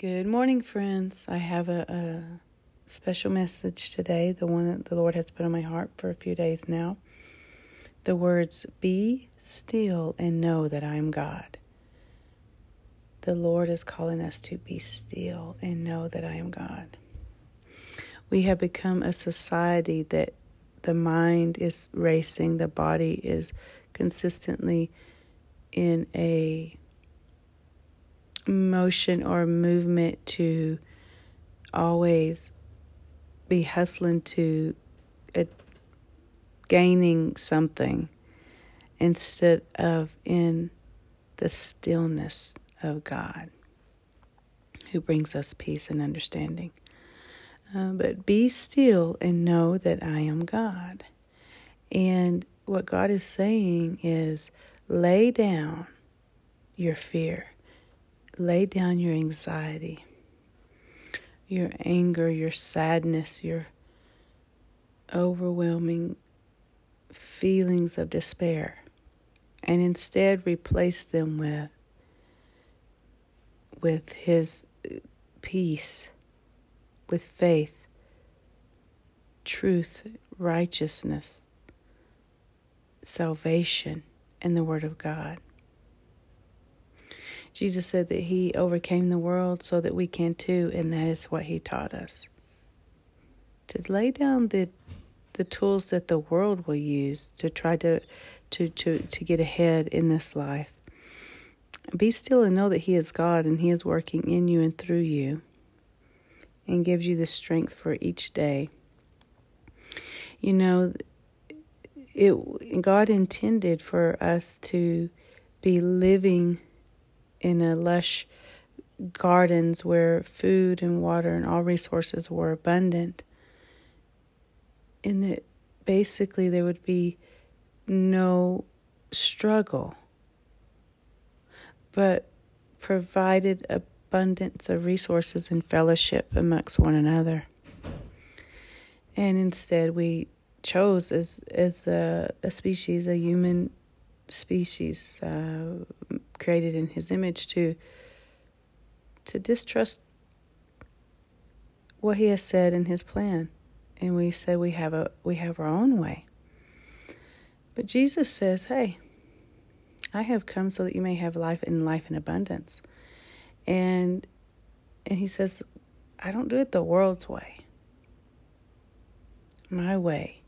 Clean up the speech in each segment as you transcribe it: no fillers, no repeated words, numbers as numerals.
Good morning, friends. I have a special message today, the one that the Lord has put on my heart for a few days now. The words, "Be still and know that I am God." The Lord is calling us to be still and know that I am God. We have become a society that the mind is racing, the body is consistently in a motion or movement to always be hustling to gaining something instead of in the stillness of God, who brings us peace and understanding. But be still and know that I am God. And what God is saying is, lay down your fear. Lay down your anxiety, your anger, your sadness, your overwhelming feelings of despair, and instead replace them with His peace, with faith, truth, righteousness, salvation, and the Word of God. Jesus said that He overcame the world so that we can too, and that is what He taught us. To lay down the tools that the world will use to try to get ahead in this life. Be still and know that He is God and He is working in you and through you and gives you the strength for each day. You know, God intended for us to be living in a lush gardens where food and water and all resources were abundant. And that basically there would be no struggle, but provided abundance of resources and fellowship amongst one another. And instead we chose as a species, a human species, created in His image, to distrust what He has said in His plan, and we say we have our own way. But Jesus says, "Hey, I have come so that you may have life in abundance," and He says, "I don't do it the world's way. My way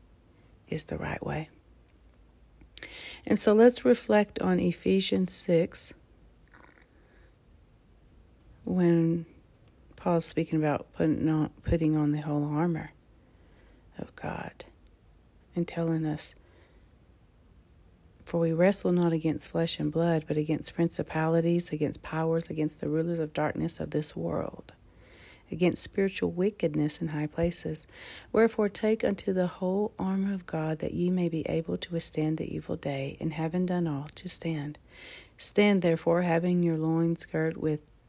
is the right way." And so let's reflect on Ephesians 6, when Paul's speaking about putting on the whole armor of God and telling us, "For we wrestle not against flesh and blood, but against principalities, against powers, against the rulers of darkness of this world, against spiritual wickedness in high places. Wherefore take unto the whole armor of God, that ye may be able to withstand the evil day, and having done all, to stand. Stand therefore, having your loins girt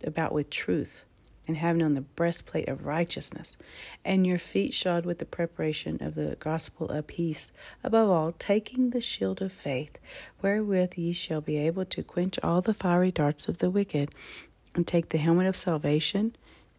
about with truth, and having on the breastplate of righteousness, and your feet shod with the preparation of the gospel of peace. Above all, taking the shield of faith, wherewith ye shall be able to quench all the fiery darts of the wicked, and take the helmet of salvation,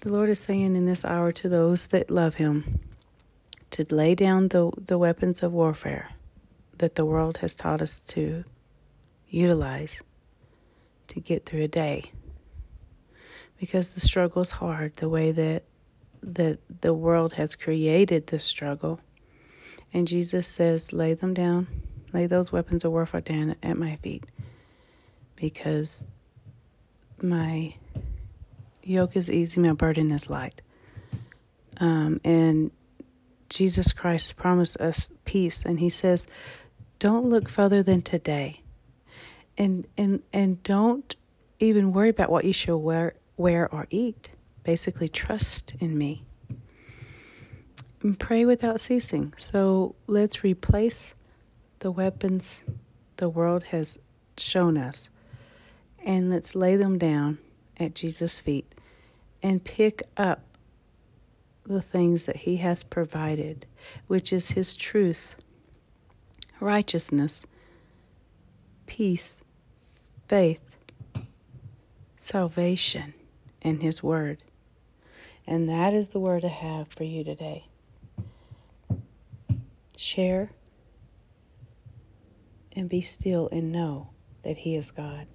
The Lord is saying in this hour to those that love Him to lay down the weapons of warfare that the world has taught us to utilize to get through a day. Because the struggle is hard, the way that the world has created this struggle. And Jesus says, lay them down, lay those weapons of warfare down at my feet, because my yoke is easy, my burden is light. And Jesus Christ promised us peace, and He says, don't look further than today, and don't even worry about what you shall wear or eat. Basically, trust in Me. and pray without ceasing. So let's replace the weapons the world has shown us, and let's lay them down at Jesus' feet and pick up the things that he has provided, which is his truth, righteousness, peace, faith, salvation, and his word. And that is the word I have for you today. Share and be still and know that he is God.